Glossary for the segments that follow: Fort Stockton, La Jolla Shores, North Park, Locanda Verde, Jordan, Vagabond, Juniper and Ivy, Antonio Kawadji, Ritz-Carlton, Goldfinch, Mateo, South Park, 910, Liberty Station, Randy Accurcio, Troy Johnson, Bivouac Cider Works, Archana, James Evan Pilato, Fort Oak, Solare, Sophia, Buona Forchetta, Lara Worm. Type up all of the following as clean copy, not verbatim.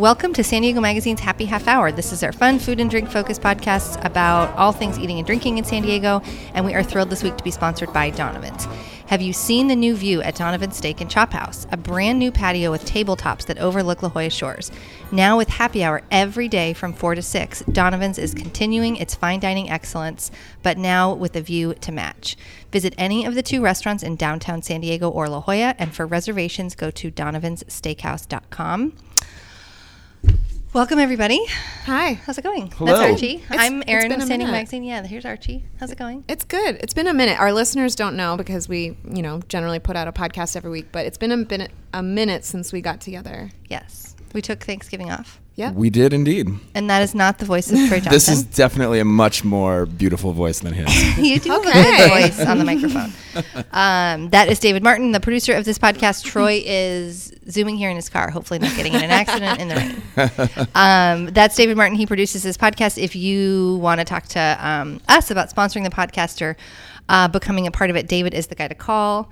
Welcome to San Diego Magazine's Happy Half Hour. This is our fun food and drink focused podcast about all things eating and drinking in San Diego, and we are thrilled this week to be sponsored by Donovan's. Have you seen the new view at Donovan's Steak and Chop House? A brand new patio with tabletops that overlook La Jolla Shores. Now with happy hour every day from 4 to 6, Donovan's is continuing its fine dining excellence, but now with a view to match. Visit any of the two restaurants in downtown San Diego or La Jolla, and for reservations, go to donovanssteakhouse.com. Welcome, everybody. Hi. How's it going? Hello. That's Archie. I'm Erin of San Diego Magazine. Yeah, here's Archie. How's it going? It's good. It's been a minute. Our listeners don't know because we, you know, generally put out a podcast every week, but it's been a minute since we got together. Yes. We took Thanksgiving off. Yeah. We did indeed. And that is not the voice of Troy Johnson. This is definitely a much more beautiful voice than his. You do okay. Have a good voice on the microphone. That is David Martin, the producer of this podcast. Troy is zooming here in his car, hopefully not getting in an accident in the rain. That's David Martin. He produces this podcast. If you want to talk to us about sponsoring the podcast or becoming a part of it, David is the guy to call.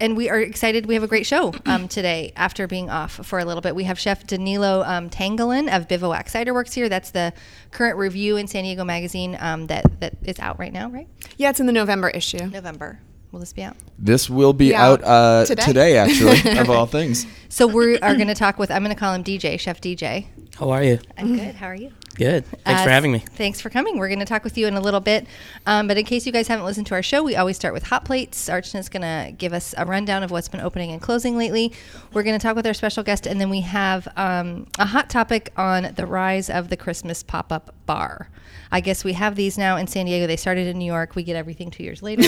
And we are excited. We have a great show today after being off for a little bit. We have Chef Danilo Tangelin of Bivouac Cider Works here. That's the current review in San Diego Magazine that is out right now, right? Yeah, it's in the November issue. November. Will this be out? This will be out today, actually, of all things. So we are going to talk with, I'm going to call him DJ, Chef DJ. How are you? I'm good. How are you? Good. Thanks for having me. Thanks for coming. We're going to talk with you in a little bit. But in case you guys haven't listened to our show, we always start with hot plates. Archana's going to give us a rundown of what's been opening and closing lately. We're going to talk with our special guest, and then we have a hot topic on the rise of the Christmas pop-up bar. I guess we have these now in San Diego. They started in New York. We get everything 2 years later.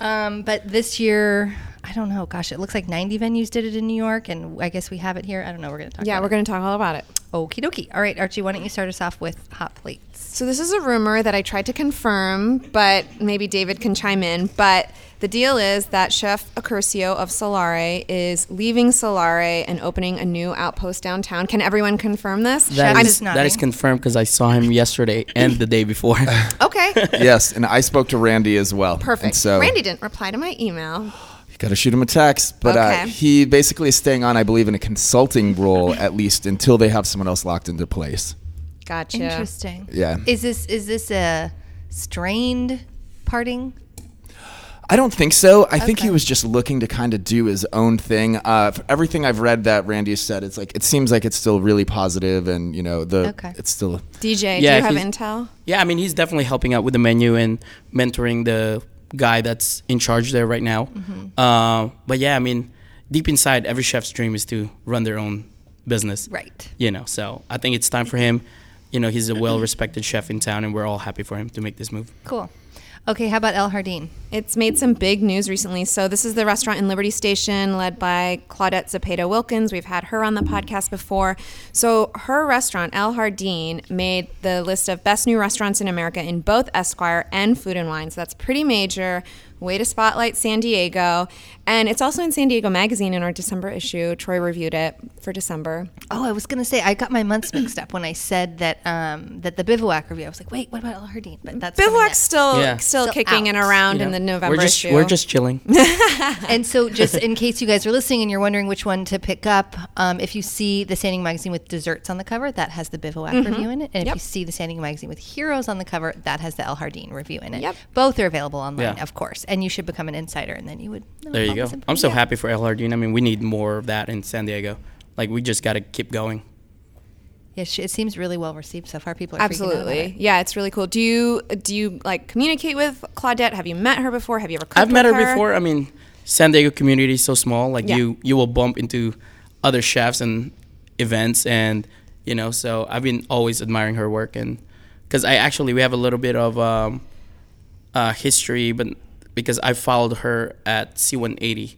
But this year, I don't know. Gosh, it looks like 90 venues did it in New York, and I guess we have it here. I don't know. We're going to talk about it. Yeah, we're going to talk all about it. Okie dokie. All right, Archie, why don't you start us off with hot plates? So this is a rumor that I tried to confirm, but maybe David can chime in. But the deal is that Chef Accurcio of Solare is leaving Solare and opening a new outpost downtown. Can everyone confirm this? That is confirmed because I saw him yesterday and the day before. Okay. Yes, and I spoke to Randy as well. Perfect. So Randy didn't reply to my email. Got to shoot him a text, but okay. He basically is staying on, I believe, in a consulting role at least until they have someone else locked into place. Gotcha. Interesting. Yeah. Is this a strained parting? I don't think so. I think he was just looking to kind of do his own thing. For everything I've read that Randy said, it's like it seems like it's still really positive, and you know it's still DJ. Yeah, do you have intel? Yeah, I mean he's definitely helping out with the menu and mentoring the guy that's in charge there right now. Mm-hmm. But yeah, I mean, deep inside, every chef's dream is to run their own business. Right. You know, so I think it's time for him. You know, he's a well-respected chef in town, and we're all happy for him to make this move. Cool. Okay, how about El Jardín? It's made some big news recently. So this is the restaurant in Liberty Station led by Claudette Zapata Wilkins. We've had her on the podcast before. So her restaurant, El Jardín, made the list of best new restaurants in America in both Esquire and Food and Wine. So that's pretty major. Way to spotlight San Diego. And it's also in San Diego Magazine in our December issue. Troy reviewed it for December. Oh, I was going to say, I got my months mixed up when I said that the Bivouac review. I was like, wait, what about El Jardín? But that's Bivouac's still kicking out and around, you know, in the November issue. We're just chilling. And so just in case you guys are listening and you're wondering which one to pick up, if you see the San Diego Magazine with desserts on the cover, that has the Bivouac mm-hmm. review in it. And if you see the San Diego Magazine with heroes on the cover, that has the El Jardín review in it. Yep. Both are available online, of course. And you should become an insider, and then you would know. There you go. I'm so happy for El Jardín. I mean, we need more of that in San Diego. Like, we just got to keep going. Yeah, it seems really well received so far. People are freaking out about it. Yeah, it's really cool. Do you like communicate with Claudette? Have you met her before? Have you ever cooked with her? I've met her before. I mean, San Diego community is so small. Like you will bump into other chefs and events, and you know. So I've been always admiring her work, and because we have a little bit of history, but. Because I followed her at C180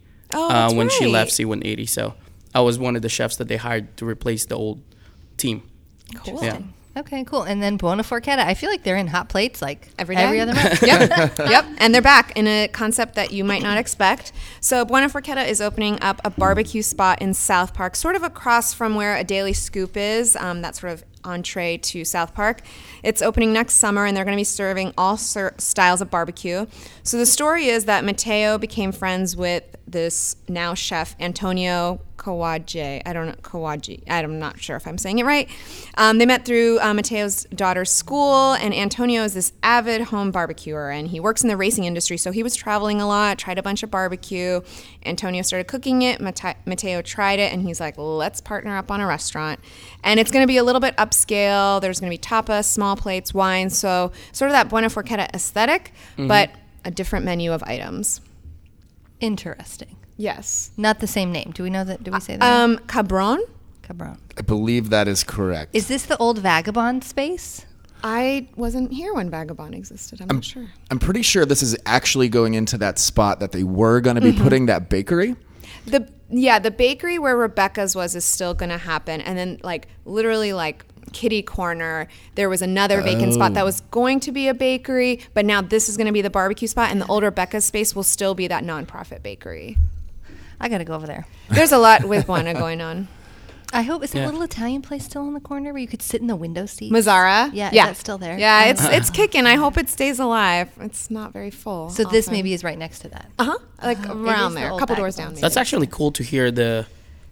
when she left C180. So I was one of the chefs that they hired to replace the old team. Cool. Yeah. Okay, cool. And then Buona Forchetta. I feel like they're in hot plates like every other month. Yep. And they're back in a concept that you might not expect. So Buona Forchetta is opening up a barbecue spot in South Park, sort of across from where A Daily Scoop is. That's sort of entree to South Park. It's opening next summer, and they're going to be serving all styles of barbecue. So the story is that Mateo became friends with this now chef Antonio Kawadji. I don't know, Kawadji. I'm not sure if I'm saying it right. They met through Mateo's daughter's school, and Antonio is this avid home barbecuer, and he works in the racing industry, so he was traveling a lot, tried a bunch of barbecue. Antonio started cooking it, Mateo tried it, and he's like, let's partner up on a restaurant. And it's going to be a little bit upscale. There's going to be tapas, small plates, wine, so sort of that Buona Forchetta aesthetic, mm-hmm. but a different menu of items. Interesting. Yes. Not the same name. Do we know that? Do we say that? Cabron? Cabron. I believe that is correct. Is this the old Vagabond space? I wasn't here when Vagabond existed. I'm not sure. I'm pretty sure this is actually going into that spot that they were going to be mm-hmm. putting that bakery. The bakery where Rebecca's was is still going to happen. And then literally Kitty Corner, there was another vacant spot that was going to be a bakery, but now this is going to be the barbecue spot, and the older Rebecca's space will still be that nonprofit bakery. I got to go over there. There's a lot with Buona going on. I hope it's a little Italian place still on the corner where you could sit in the window seat. Mazara? Yeah, it's still there. Yeah, it's kicking. I hope it stays alive. It's not very full. So this maybe is right next to that. Uh-huh. Around there, a couple doors down. Maybe. That's actually cool to hear the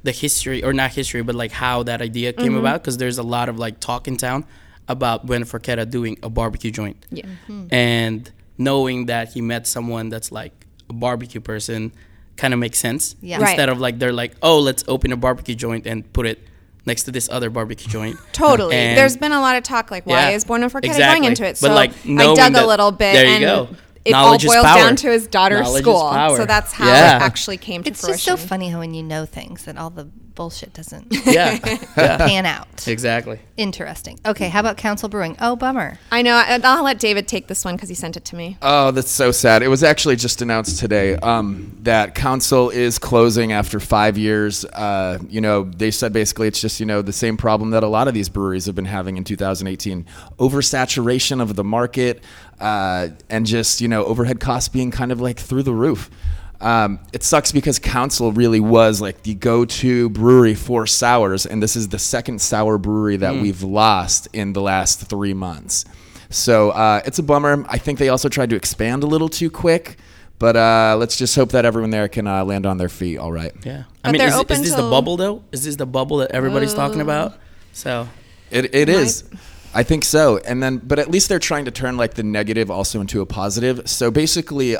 history, or not history, but how that idea came mm-hmm. about, because there's a lot of talk in town about Buona Forchetta doing a barbecue joint. Yeah. Mm-hmm. And knowing that he met someone that's a barbecue person kind of makes sense. Yeah. Right. Instead of they're let's open a barbecue joint and put it next to this other barbecue joint. Totally. And there's been a lot of talk why is Buona Forchetta going into it? So but I dug a little bit. There you go. It knowledge all boils down to his daughter's knowledge school. So that's how it actually came to fruition. It's just so funny how when you know things that all the bullshit doesn't pan out. Exactly. Interesting. Okay, how about Council Brewing? Oh, bummer. I know. I'll let David take this one because he sent it to me. Oh, that's so sad. It was actually just announced today that Council is closing after 5 years. They said basically it's just, the same problem that a lot of these breweries have been having in 2018. Oversaturation of the market. And just, overhead costs being kind of through the roof. It sucks because Council really was the go-to brewery for sours. And this is the second sour brewery that we've lost in the last 3 months. So it's a bummer. I think they also tried to expand a little too quick. But let's just hope that everyone there can land on their feet all right. Yeah. I mean, is this the bubble, though? Is this the bubble that everybody's talking about? So It is. I think so. And then, but at least they're trying to turn the negative also into a positive. So basically,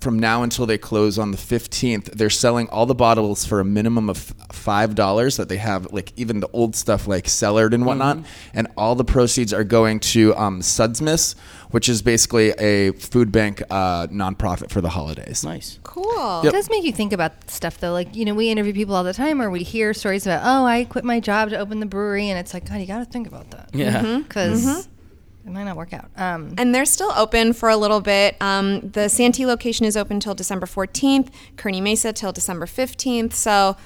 from now until they close on the 15th, they're selling all the bottles for a minimum of $5 that they have, even the old stuff cellared and whatnot. Mm-hmm. And all the proceeds are going to Sudsmiths, which is basically a food bank nonprofit for the holidays. Nice. Cool. Yep. It does make you think about stuff, though. We interview people all the time, or we hear stories about, I quit my job to open the brewery. And it's God, you got to think about that. Yeah. Because it might not work out. And they're still open for a little bit. The Santee location is open till December 14th, Kearney Mesa till December 15th. So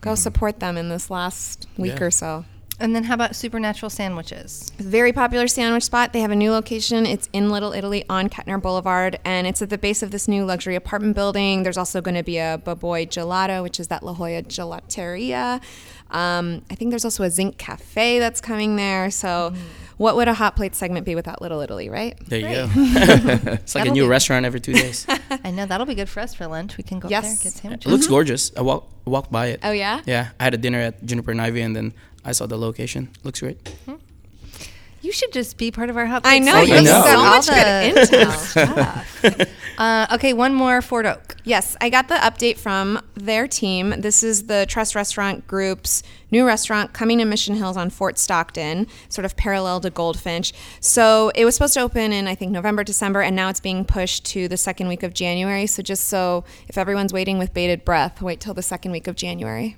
go support them in this last week or so. And then how about Supernatural Sandwiches? Very popular sandwich spot. They have a new location. It's in Little Italy on Kettner Boulevard, and it's at the base of this new luxury apartment building. There's also going to be a Baboy Gelato, which is that La Jolla Gelateria. I think there's also a Zinc Cafe that's coming there. So what would a Hot Plate segment be without Little Italy, right? There you go. It's a new restaurant every 2 days. I know. That'll be good for us for lunch. We can go up there and get sandwiches. It looks gorgeous. I walked by it. Oh, yeah? Yeah. I had a dinner at Juniper and Ivy, and then I saw the location. Looks great. Mm-hmm. You should just be part of our hub. I know. You got so much good intel. Okay, one more, Fort Oak. Yes, I got the update from their team. This is the Trust Restaurant Group's new restaurant coming to Mission Hills on Fort Stockton, sort of parallel to Goldfinch. So it was supposed to open in, I think, November, December, and now it's being pushed to the second week of January. So just so if everyone's waiting with bated breath, wait till the second week of January.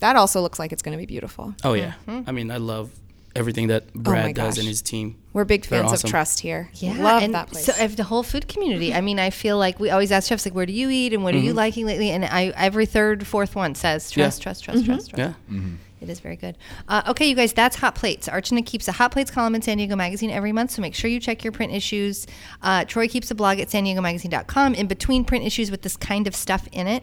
That also looks like it's going to be beautiful. Oh, yeah. Mm-hmm. I mean, I love everything that Brad does and his team. We're big fans of Trust here. Yeah. Love that place. So the whole food community. I mean, I feel like we always ask chefs, where do you eat and what are you liking lately? And every third, fourth one says Trust, Trust, Trust, Trust. Yeah. Mm-hmm. It is very good. Okay, you guys, that's Hot Plates. Archana keeps a Hot Plates column in San Diego Magazine every month, so make sure you check your print issues. Troy keeps a blog at sandiegomagazine.com in between print issues with this kind of stuff in it.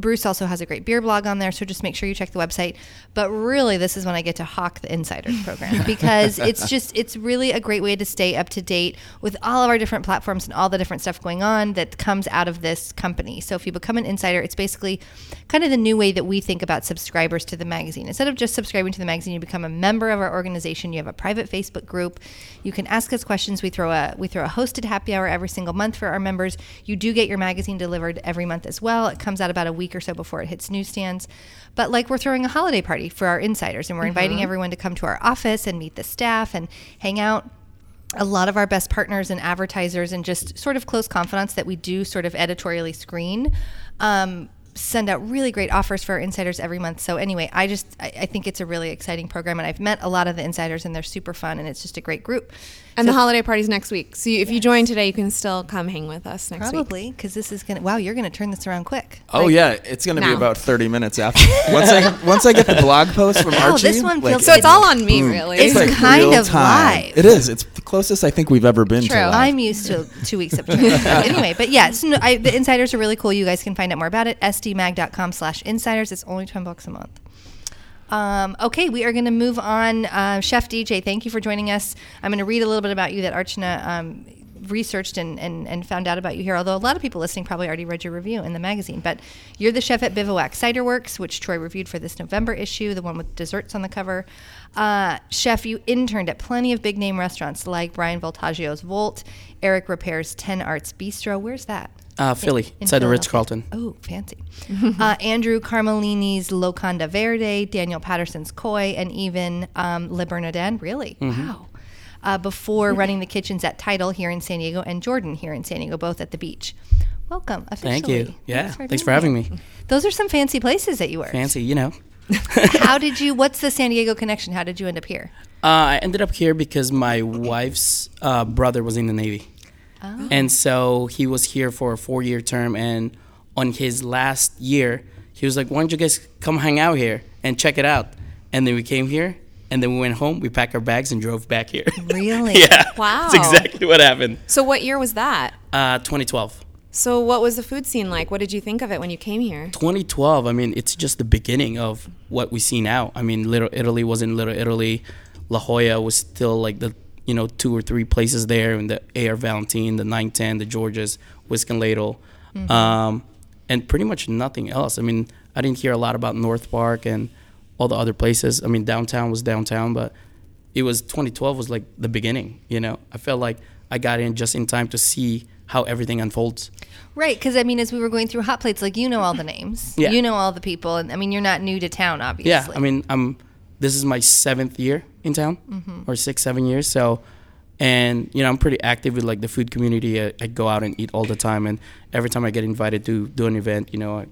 Bruce also has a great beer blog on there, so just make sure you check the website. But really, this is when I get to hawk the Insiders program because it's really a great way to stay up to date with all of our different platforms and all the different stuff going on that comes out of this company. So if you become an insider, it's basically kind of the new way that we think about subscribers to the magazine. Instead of just subscribing to the magazine, you become a member of our organization. You have a private Facebook group. You can ask us questions. We throw a hosted happy hour every single month for our members. You do get your magazine delivered every month as well. It comes out about a week or so before it hits newsstands. But like we're throwing a holiday party for our insiders, and we're inviting everyone to come to our office and meet the staff and hang out. A lot of our best partners and advertisers and just sort of close confidants that we do sort of editorially screen send out really great offers for our insiders every month. So anyway, I think it's a really exciting program, and I've met a lot of the insiders, and they're super fun, and it's just a great group. And so the holiday party's next week. So if you join today, you can still come hang with us next week. Probably, because this is going to, wow, you're going to turn this around quick. Oh, like, yeah. It's going to be about 30 minutes after. Once I get the blog post from Archie. This one feels, so it's all on me, really. It's like kind of live. It is. It's the closest I think we've ever been to live. I'm used to 2 weeks of anyway, but yeah, the insiders are really cool. You guys can find out more about it. sdmag.com/insiders. It's only $10 a month. Okay, we are going to move on. Chef DJ, thank you for joining us. I'm going to read a little bit about you that Archana researched and found out about you here, although a lot of people listening probably already read your review in the magazine. But you're the chef at Bivouac Cider Works, which Troy reviewed for this November issue, the one with desserts on the cover. Chef, you interned at plenty of big-name restaurants like Brian Voltaggio's Volt, Eric Repair's 10 Arts Bistro. Where's that? Philly, inside of Ritz-Carlton. Oh, fancy. Andrew Carmelini's Locanda Verde, Daniel Patterson's Koi, and even Le Bernardin. Really? Mm-hmm. Wow. Before running the kitchens at Tidal here in San Diego and Jordan here in San Diego, both at the beach. Welcome, officially. Thank you. Yeah, thanks for having me. Those are some fancy places that you were. Fancy, you know. What's the San Diego connection? How did you end up here? I ended up here because my wife's brother was in the Navy. Oh. And so he was here for a 4-year term, and on his last year, he was like, why don't you guys come hang out here and check it out? And then we came here, and then we went home, we packed our bags, and drove back here. Really? Yeah. Wow. That's exactly what happened. So what year was that? 2012. So what was the food scene like? What did you think of it when you came here? 2012, I mean, it's just the beginning of what we see now. I mean, Little Italy wasn't Little Italy. La Jolla was still like the... 2 or 3 places there, and the A.R. Valentine, the 910, the Georges, Whisk and Ladle, and pretty much nothing else. I mean, I didn't hear a lot about North Park and all the other places. I mean, downtown was downtown, but 2012 was like the beginning, I felt like I got in just in time to see how everything unfolds. Right, because, as we were going through Hot Plates, like, all the names. Yeah. You know all the people, and, you're not new to town, obviously. Yeah, this is my 7th year in town, or 6-7 years. So, and I'm pretty active with like the food community. I go out and eat all the time, and every time I get invited to do an event, I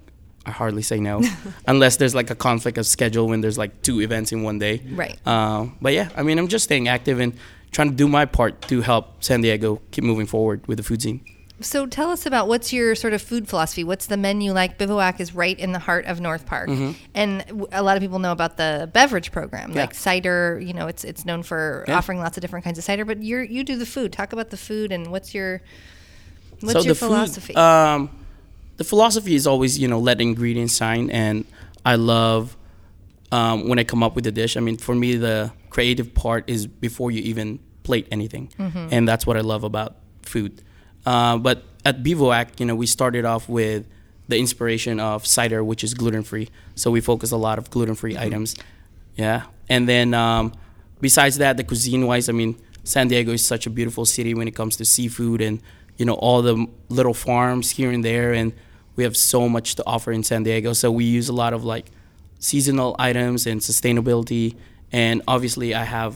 hardly say no, unless there's like a conflict of schedule when there's like 2 events in one day. Right. But yeah, I'm just staying active and trying to do my part to help San Diego keep moving forward with the food scene. So tell us about what's your sort of food philosophy. What's the menu like? Bivouac is right in the heart of North Park. And a lot of people know about the beverage program, like cider. It's known for offering lots of different kinds of cider. But you do the food. Talk about the food and what's your philosophy? Food, the philosophy is always, let ingredients shine. And I love when I come up with a dish. For me, the creative part is before you even plate anything. And that's what I love about food. But at Bivouac, we started off with the inspiration of cider, which is gluten-free. So we focus a lot of gluten-free items. Yeah. And then besides that, the cuisine-wise, San Diego is such a beautiful city when it comes to seafood and, all the little farms here and there. And we have so much to offer in San Diego. So we use a lot of like seasonal items and sustainability. And obviously I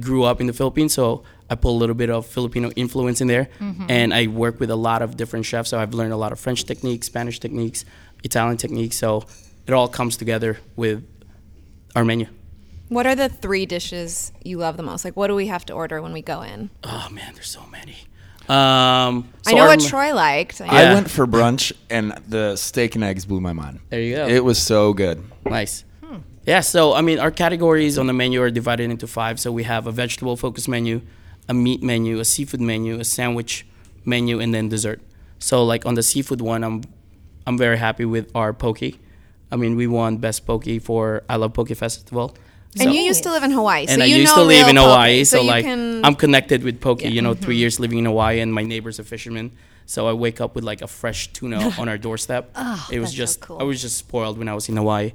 grew up in the Philippines, so I put a little bit of Filipino influence in there, and I work with a lot of different chefs, so I've learned a lot of French techniques, Spanish techniques, Italian techniques, so it all comes together with our menu. What are the 3 dishes you love the most? Like, what do we have to order when we go in? Oh, man, there's so many. So I know what Troy liked. I went for brunch, and the steak and eggs blew my mind. There you go. It was so good. Nice. Yeah, so, I mean, our categories on the menu are divided into five. So we have a vegetable-focused menu, a meat menu, a seafood menu, a sandwich menu, and then dessert. So, like, on the seafood one, I'm very happy with our poke. I mean, we won Best Poke for I Love Poke Festival. So, and you used to live in Hawaii. So and you I used know to live in Hawaii. So, like, I'm connected with poke. Yeah. You know, 3 years living in Hawaii, and my neighbor's a fisherman. So I wake up with, like, a fresh tuna on our doorstep. Oh, it was just so cool. I was just spoiled when I was in Hawaii.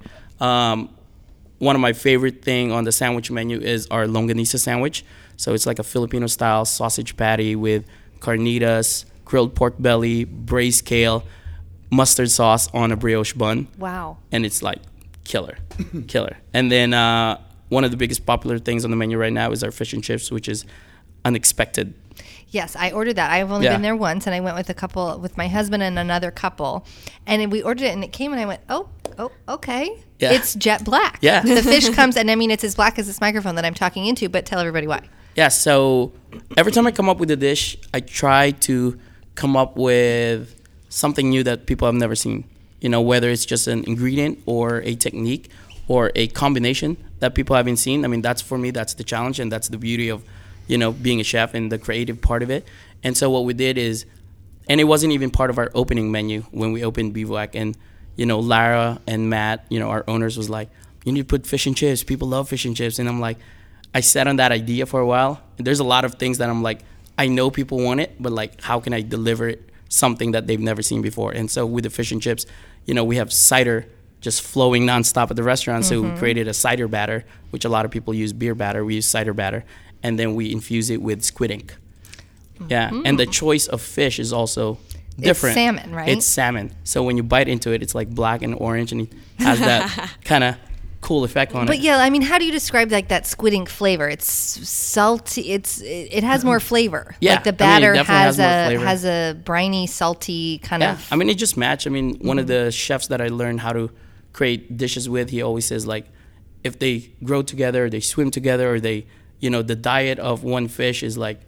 One of my favorite thing on the sandwich menu is our longanisa sandwich. So it's like a Filipino-style sausage patty with carnitas, grilled pork belly, braised kale, mustard sauce on a brioche bun. Wow. And it's like killer, killer. And then one of the biggest popular things on the menu right now is our fish and chips, which is unexpected. Yes, I ordered that. I've only been there once, and I went with a couple, with my husband and another couple. And we ordered it, and it came, and I went, oh, okay. Yeah. It's jet black. Yeah. The fish comes, and I mean, it's as black as this microphone that I'm talking into, but tell everybody why. Yeah, so every time I come up with a dish, I try to come up with something new that people have never seen. You know, whether it's just an ingredient or a technique or a combination that people haven't seen. I mean, that's for me, that's the challenge, and that's the beauty of, you know, being a chef and the creative part of it. And so what we did is, and it wasn't even part of our opening menu when we opened Bivouac. And, you know, Lara and Matt, you know, our owners, was like, you need to put fish and chips. People love fish and chips. And I'm like, I sat on that idea for a while. And there's a lot of things that I'm like, I know people want it, but, like, how can I deliver it something that they've never seen before? And so with the fish and chips, you know, we have cider just flowing nonstop at the restaurant. Mm-hmm. So we created a cider batter, which a lot of people use beer batter. We use cider batter. And then we infuse it with squid ink. Yeah. Mm-hmm. And the choice of fish is also different. It's salmon, right? It's salmon. So when you bite into it, it's like black and orange, and it has that kind of cool effect on it. But yeah, I mean, how do you describe, like, that squid ink flavor? It's salty. It has more flavor. Yeah. Like the batter has a briny, salty kind of. I mean, it just matched. I mean, one of the chefs that I learned how to create dishes with, he always says, like, if they grow together, they swim together, or they, you know, the diet of one fish is like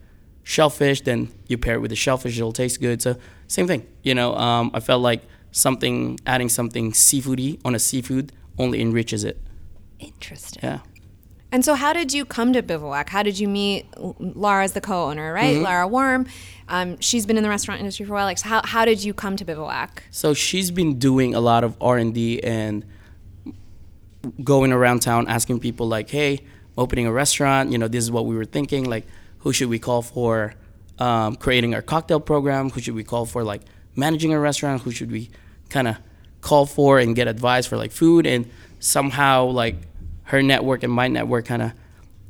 shellfish, then you pair it with the shellfish, it'll taste good. So same thing, you know. I felt like adding something seafoody on a seafood only enriches it. Interesting. Yeah. And so how did you come to Bivouac? How did you meet Lara as the co-owner, right? Mm-hmm. Lara Worm. She's been in the restaurant industry for a while. Like, so how did you come to Bivouac? So she's been doing a lot of R&D and going around town asking people, like, hey, opening a restaurant, you know, this is what we were thinking, like, who should we call for creating our cocktail program? Who should we call for, like, managing a restaurant? Who should we kind of call for and get advice for, like, food? And somehow, like, her network and my network kind of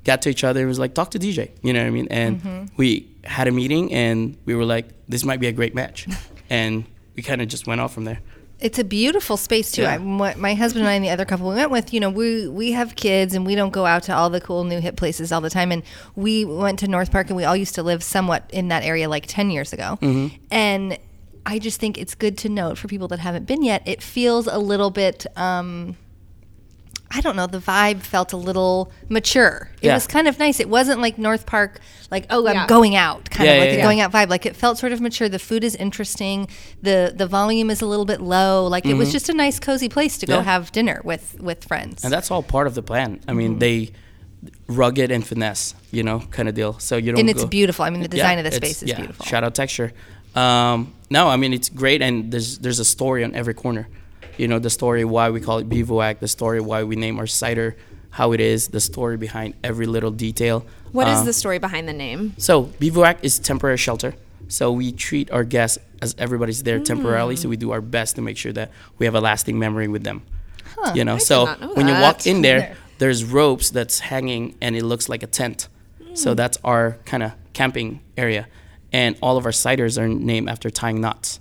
got to each other. It was like, talk to DJ, you know what I mean? And we had a meeting, and we were like, this might be a great match. And we kind of just went off from there. It's a beautiful space, too. Yeah. My husband and I and the other couple we went with, you know, we have kids, and we don't go out to all the cool new hip places all the time. And we went to North Park, and we all used to live somewhat in that area like 10 years ago. Mm-hmm. And I just think it's good to note for people that haven't been yet, it feels a little bit, I don't know, the vibe felt a little mature. It was kind of nice. It wasn't like North Park, like, oh, I'm going out, kind of like a going out vibe. Like, it felt sort of mature. The food is interesting. The volume is a little bit low. Like, it was just a nice, cozy place to go have dinner with friends. And that's all part of the plan. I mean, they rugged and finesse, you know, kind of deal. So you don't. And it's beautiful. I mean, the design of the space is beautiful. Shout out texture. No, I mean, it's great. And there's a story on every corner. You know, the story why we call it Bivouac, the story why we name our cider how it is, the story behind every little detail. What is the story behind the name? So Bivouac is temporary shelter. So we treat our guests as everybody's there temporarily. So we do our best to make sure that we have a lasting memory with them. Huh, you know, when you walk in there, there's ropes that's hanging, and it looks like a tent. So that's our kind of camping area. And all of our ciders are named after tying knots.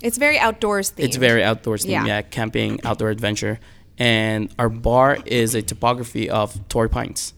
It's very outdoors themed. Camping, outdoor adventure. And our bar is a topography of Torrey Pines.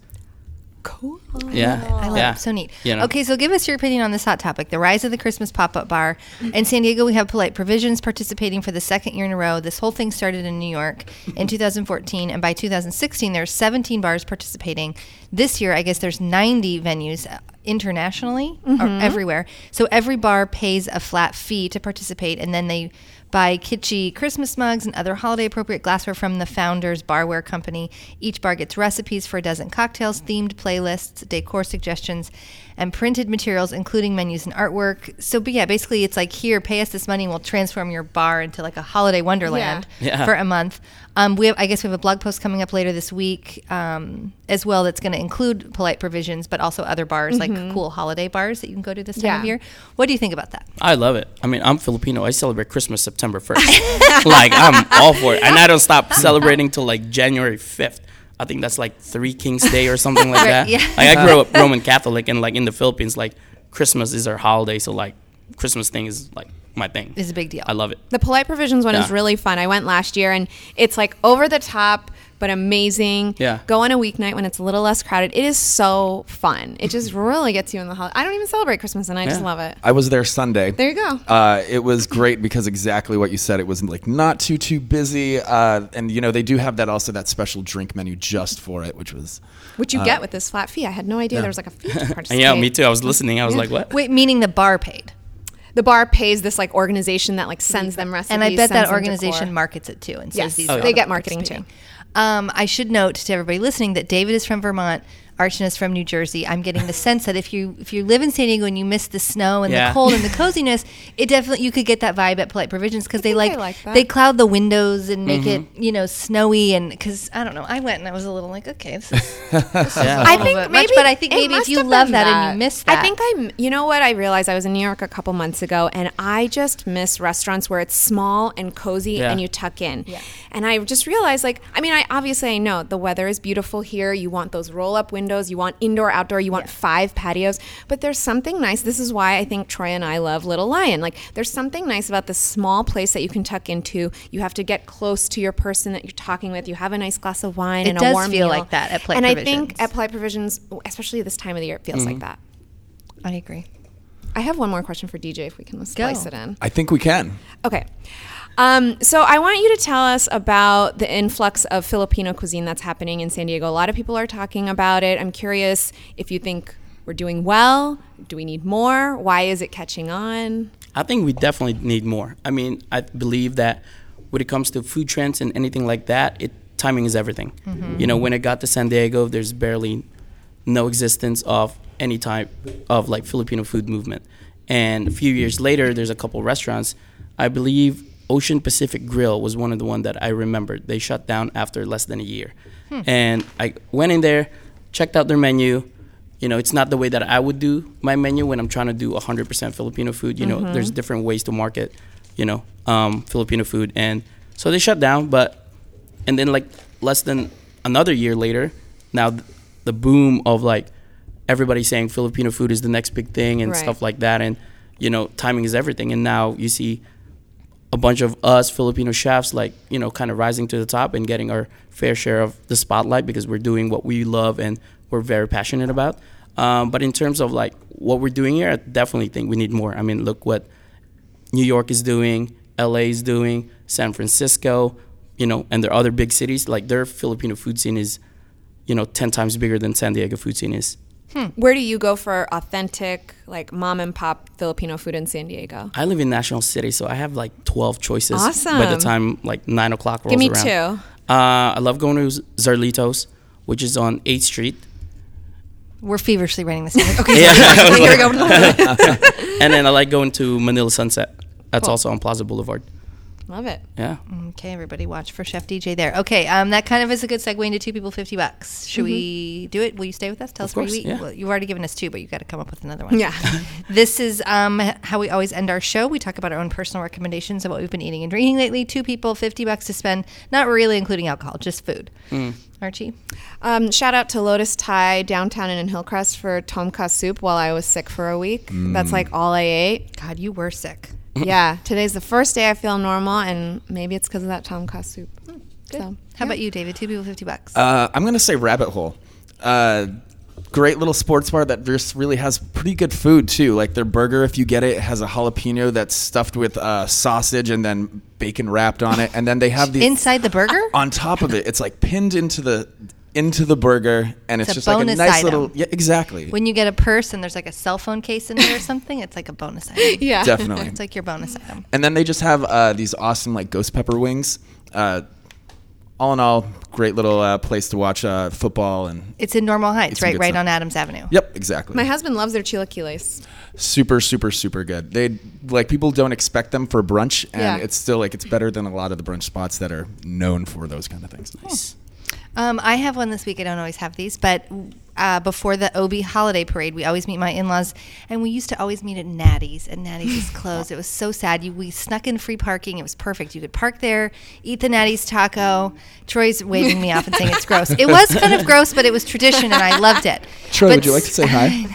Cool. Yeah. I love it. So neat. You know. Okay, so give us your opinion on this hot topic, the rise of the Christmas pop-up bar. In San Diego, we have Polite Provisions participating for the second year in a row. This whole thing started in New York in 2014, and by 2016, there are 17 bars participating. This year, I guess there's 90 venues internationally or everywhere. So every bar pays a flat fee to participate, and then they Buy kitschy Christmas mugs and other holiday-appropriate glassware from the Founders Barware Company. Each bar gets recipes for a dozen cocktails, themed playlists, decor suggestions, and printed materials, including menus and artwork. So, but yeah, basically it's like, here, pay us this money and we'll transform your bar into like a holiday wonderland for a month. I guess we have a blog post coming up later this week as well that's going to include Polite Provisions, but also other bars, like cool holiday bars that you can go to this time of year. What do you think about that? I love it. I mean, I'm Filipino. I celebrate Christmas September 1st. Like, I'm all for it. And I don't stop celebrating till like January 5th. I think that's like Three Kings Day or something like that. Yeah. Like, I grew up Roman Catholic, and like in the Philippines, like Christmas is our holiday. So like Christmas thing is like my thing. It's a big deal. I love it. The Polite Provisions one is really fun. I went last year, and it's like over the top but amazing. Yeah. Go on a weeknight when it's a little less crowded. It is so fun. It just really gets you in the holiday. I don't even celebrate Christmas, and I just love it. I was there Sunday. There you go. It was great because exactly what you said. It was like not too busy, and you know they do have that also that special drink menu just for it, which was. Which you get with this flat fee? I had no idea there was like a fee to participate. Yeah, me too. I was listening. I was like, what? Wait, meaning the bar paid. The bar pays this like organization that like sends them recipes, and I bet that organization markets it too, and says these. They get marketing too. I should note to everybody listening that David is from Vermont, Archana is from New Jersey. I'm getting the sense that if you live in San Diego and you miss the snow and the cold and the coziness, it definitely you could get that vibe at Polite Provisions because they cloud the windows and make it snowy, and because I don't know, I went and I was a little like, okay, this is I think maybe much, but I think maybe if you love that and you miss that, I think you know what I realized, I was in New York a couple months ago and I just miss restaurants where it's small and cozy and you tuck in, and I just realized like I know the weather is beautiful here, you want those roll up windows. You want indoor, outdoor, you want five patios, but there's something nice. This is why I think Troy and I love Little Lion. Like, there's something nice about this small place that you can tuck into. You have to get close to your person that you're talking with. You have a nice glass of wine and a warm meal. It does feel like that at Polite Provisions. And I think at Polite Provisions, especially this time of the year, it feels like that. I agree. I have one more question for DJ if we can splice it in. I think we can. Okay. So I want you to tell us about the influx of Filipino cuisine that's happening in San Diego. A lot of people are talking about it. I'm curious if you think we're doing well. Do we need more? Why is it catching on? I think we definitely need more. I mean, I believe that when it comes to food trends and anything like that, timing is everything. Mm-hmm. You know, when it got to San Diego, there's barely no existence of any type of like Filipino food movement. And a few years later, there's a couple restaurants, I believe. Ocean Pacific Grill was one of the ones that I remembered. They shut down after less than a year. And I went in there, checked out their menu. You know, it's not the way that I would do my menu when I'm trying to do 100% Filipino food. You know, there's different ways to market, you know, Filipino food. And so they shut down, and then like less than another year later, now the boom of like everybody saying Filipino food is the next big thing and stuff like that. And, you know, timing is everything. And now you see a bunch of us Filipino chefs, like, you know, kind of rising to the top and getting our fair share of the spotlight because we're doing what we love and we're very passionate about. But in terms of like what we're doing here, I definitely think we need more. I mean, look what New York is doing, LA is doing, San Francisco, you know, and their other big cities, like their Filipino food scene is, you know, 10 times bigger than San Diego food scene is. Where do you go for authentic, like, mom-and-pop Filipino food in San Diego? I live in National City, so I have, like, 12 choices by the time, like, 9 o'clock rolls around. Give me two. I love going to Zarlitos, which is on 8th Street. We're feverishly writing this down. Okay, here we go. And then I like going to Manila Sunset. That's also on Plaza Boulevard. Love it. Yeah. Okay, everybody watch for Chef DJ there. Okay, that kind of is a good segue into Two People, $50. Should we do it? Will you stay with us? Tell us what we eat. Yeah. Well, you've already given us two, but you've got to come up with another one. Yeah. This is how we always end our show. We talk about our own personal recommendations of what we've been eating and drinking lately. Two people, $50 to spend, not really including alcohol, just food. Archie? Shout out to Lotus Thai downtown and in Hillcrest for Tomka soup while I was sick for a week. That's like all I ate. God, you were sick. Yeah, today's the first day I feel normal, and maybe it's because of that Tomka soup. So, how about you, David? Two people, $50. I'm going to say Rabbit Hole. Great little sports bar that just really has pretty good food, too. Like their burger, if you get it, has a jalapeno that's stuffed with sausage and then bacon wrapped on it. And then they have the... Inside the burger? On top of it. It's like pinned into the... into the burger, and it's just like a nice little... Yeah, exactly. When you get a purse and there's like a cell phone case in there or something, it's like a bonus item. Yeah. Definitely. It's like your bonus item. And then they just have these awesome like ghost pepper wings. All in all, great little place to watch football. And it's in Normal Heights, right? Right on Adams Avenue. Yep, exactly. My husband loves their chilaquiles. Super, super, super good. They like people don't expect them for brunch, and it's still like it's better than a lot of the brunch spots that are known for those kind of things. Nice. I have one this week. I don't always have these, but before the Obi holiday parade, we always meet my in-laws, and we used to always meet at Natty's, and Natty's was closed. It was so sad. We snuck in free parking. It was perfect. You could park there, eat the Natty's taco. Troy's waving me off and saying it's gross. It was kind of gross, but it was tradition, and I loved it. Troy, would you like to say hi?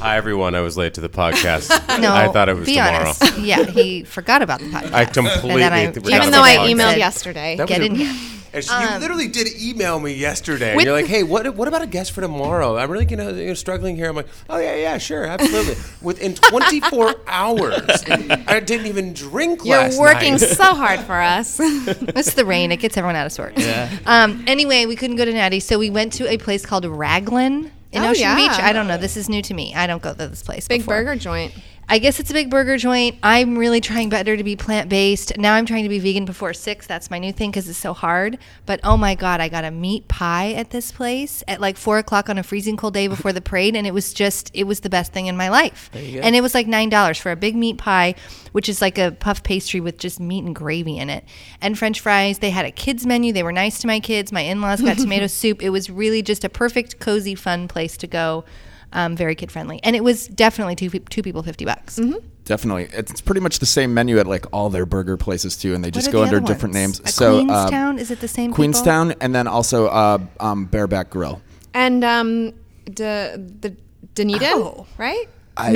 Hi, everyone. I was late to the podcast. No, I thought it was tomorrow. Honest. Yeah, he forgot about the podcast. I completely forgot. Even though I emailed yesterday. Get in here. You literally did email me yesterday. You're like, hey, what about a guest for tomorrow? I'm really struggling here. I'm like, oh, yeah, sure, absolutely. Within 24 hours, I didn't even drink last night. You're working so hard for us. It's the rain. It gets everyone out of sorts. Yeah. Anyway, we couldn't go to Natty, so we went to a place called Raglan. In Ocean Beach? I don't know. This is new to me. I don't go to this place before. Big burger joint. I guess it's a big burger joint. I'm really trying better to be plant-based. Now I'm trying to be vegan before 6. That's my new thing because it's so hard. But, oh, my God, I got a meat pie at this place at like 4 o'clock on a freezing cold day before the parade, and it was the best thing in my life. There you go. And it was like $9 for a big meat pie, which is like a puff pastry with just meat and gravy in it. And French fries. They had a kids menu. They were nice to my kids. My in-laws got tomato soup. It was really just a perfect, cozy, fun place to go. Very kid friendly, and it was definitely two people $50. Mm-hmm. Definitely, it's pretty much the same menu at like all their burger places too, and they just go under different names. So Queenstown, is it the same? Queenstown, people? And then also Bareback Grill and the Dunedin, right? Is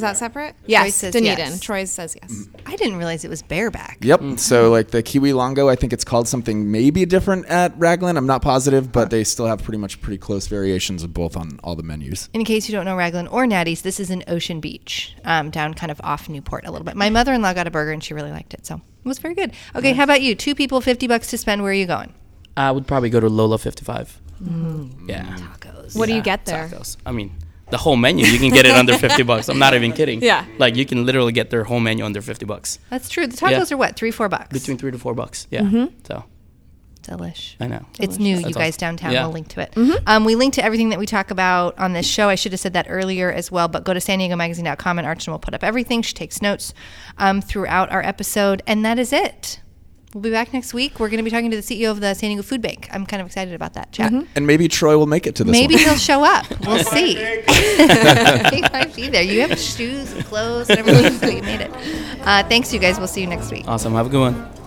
that separate? Yes, Dunedin. Troy says yes. I didn't realize it was Bareback. Yep. Mm-hmm. So like the Kiwi Longo, I think it's called something maybe different at Raglan. I'm not positive, but they still have pretty close variations of both on all the menus. In case you don't know Raglan or Natty's, this is in Ocean Beach, down kind of off Newport a little bit. My mother-in-law got a burger and she really liked it, so it was very good. Okay, how about you? Two people, $50 to spend. Where are you going? I would probably go to Lola 55. Mm. Yeah. Tacos. What do you get there? Tacos. I mean, the whole menu, you can get it under $50. I'm not even kidding. Yeah. Like, you can literally get their whole menu under $50. That's true. The tacos are what, $3-4? Between $3 to $4, yeah. Mm-hmm. So. Delish. I know. It's new, you guys downtown. Yeah. We'll link to it. Mm-hmm. We link to everything that we talk about on this show. I should have said that earlier as well, but go to sandiegomagazine.com and Archana will put up everything. She takes notes throughout our episode, and that is it. We'll be back next week. We're going to be talking to the CEO of the San Diego Food Bank. I'm kind of excited about that chat. Mm-hmm. And maybe Troy will make it to this Maybe he'll show up. We'll see. He might be there. You have shoes and clothes and everything, so you made it. Thanks, you guys. We'll see you next week. Awesome. Have a good one.